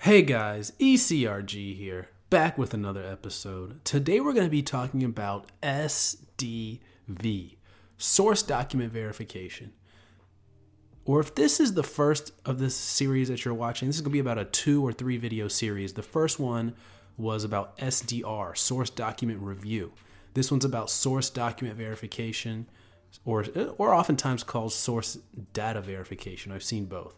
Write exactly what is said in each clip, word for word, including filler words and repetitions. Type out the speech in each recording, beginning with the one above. Hey guys, E C R G here, back with another episode. Today we're going to be talking about S D V, Source Document Verification. Or if this is the first of this series that you're watching, this is going to be about a two or three video series. The first one was about S D R, Source Document Review. This one's about Source Document Verification, or, or oftentimes called Source Data Verification. I've seen both.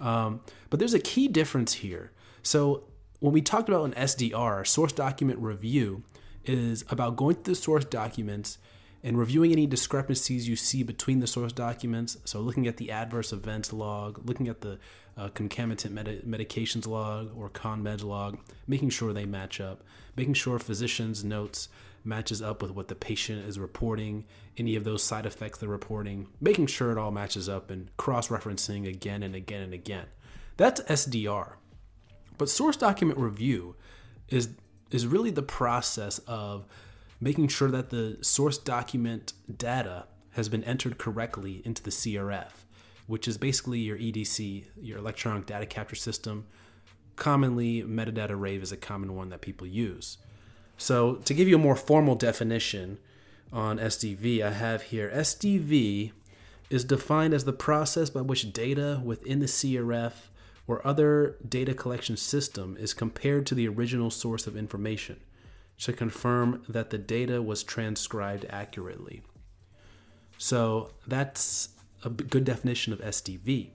Um, but there's a key difference here. So when we talked about an S D R, source document review is about going through the source documents and reviewing any discrepancies you see between the source documents. So looking at the adverse events log, looking at the uh, concomitant med- medications log or ConMed log, making sure they match up, making sure physician's notes matches up with what the patient is reporting, any of those side effects they're reporting, making sure it all matches up and cross-referencing again and again and again. That's S D R. But source document review is, is really the process of making sure that the source document data has been entered correctly into the C R F, which is basically your E D C, your electronic data capture system. Commonly, Medidata Rave is a common one that people use. So to give you a more formal definition on S D V, I have here, S D V is defined as the process by which data within the C R F or other data collection system is compared to the original source of information to confirm that the data was transcribed accurately. So that's a good definition of S D V.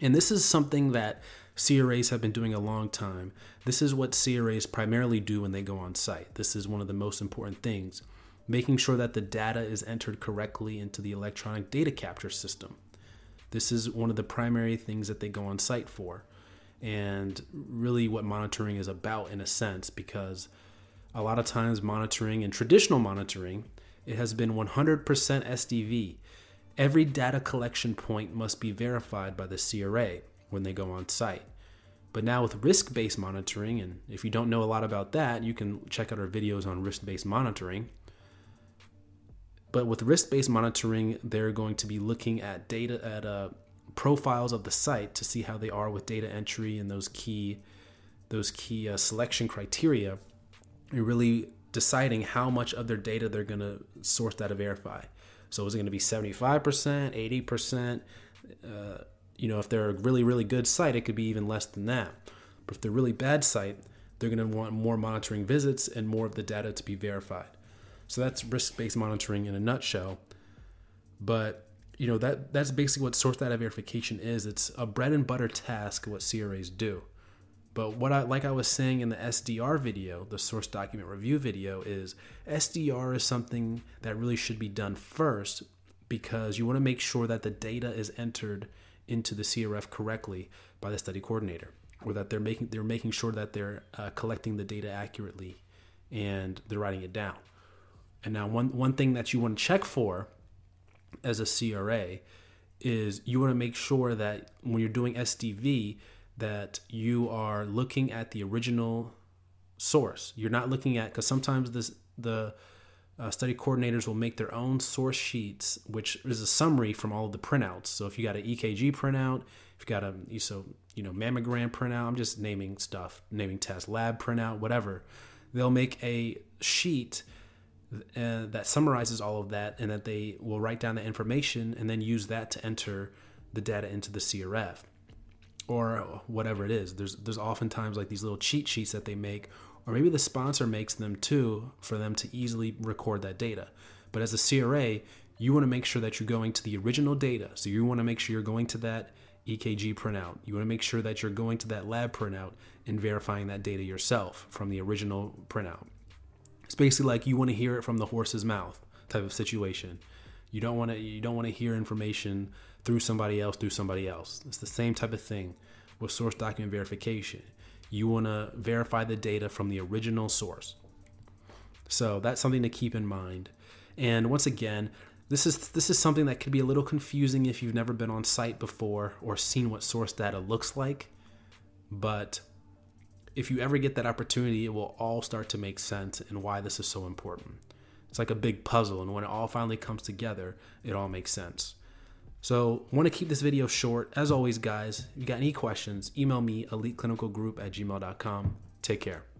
And this is something that C R As have been doing a long time. This is what C R As primarily do when they go on site. This is one of the most important things, making sure that the data is entered correctly into the electronic data capture system. This is one of the primary things that they go on site for, and really what monitoring is about in a sense, because a lot of times monitoring and traditional monitoring, it has been one hundred percent S D V. Every data collection point must be verified by the C R A when they go on site. But now with risk-based monitoring, and if you don't know a lot about that, you can check out our videos on risk-based monitoring. But with risk-based monitoring, they're going to be looking at data at uh, profiles of the site to see how they are with data entry and those key, those key uh, selection criteria, and really deciding how much of their data they're going to source data verify. So is it going to be seventy-five percent, eighty percent? Uh, you know, if they're a really, really good site, it could be even less than that. But if they're a really bad site, they're going to want more monitoring visits and more of the data to be verified. So that's risk-based monitoring in a nutshell. But, you know, that that's basically what source data verification is. It's a bread and butter task of what C R As do. But what I, like I was saying in the S D R video, the source document review video, is S D R is something that really should be done first, because you want to make sure that the data is entered into the C R F correctly by the study coordinator, or that they're making they're making sure that they're uh, collecting the data accurately and they're writing it down. And now one, one thing that you want to check for as a C R A is you want to make sure that when you're doing S D V, that you are looking at the original source. You're not looking at, because sometimes this, the uh, study coordinators will make their own source sheets, which is a summary from all of the printouts. So if you got an E K G printout, if you got a so you know mammogram printout, I'm just naming stuff, naming tests, lab printout, whatever. They'll make a sheet uh, that summarizes all of that, and that they will write down the information and then use that to enter the data into the C R F. Or whatever it is. There's there's oftentimes like these little cheat sheets that they make, or maybe the sponsor makes them too for them to easily record that data. But as a C R A, you want to make sure that you're going to the original data. So you want to make sure you're going to that E K G printout. You want to make sure that you're going to that lab printout and verifying that data yourself from the original printout. It's basically like you want to hear it from the horse's mouth type of situation. You don't want to you don't want to hear information through somebody else through somebody else. It's the same type of thing with source document verification. You want to verify the data from the original source. So that's something to keep in mind. And once again, this is this is something that could be a little confusing if you've never been on site before or seen what source data looks like. But if you ever get that opportunity, it will all start to make sense and why this is so important. It's like a big puzzle, and when it all finally comes together, it all makes sense. So I want to keep this video short. As always, guys, if you got any questions, email me, eliteclinicalgroup at gmail dot com. Take care.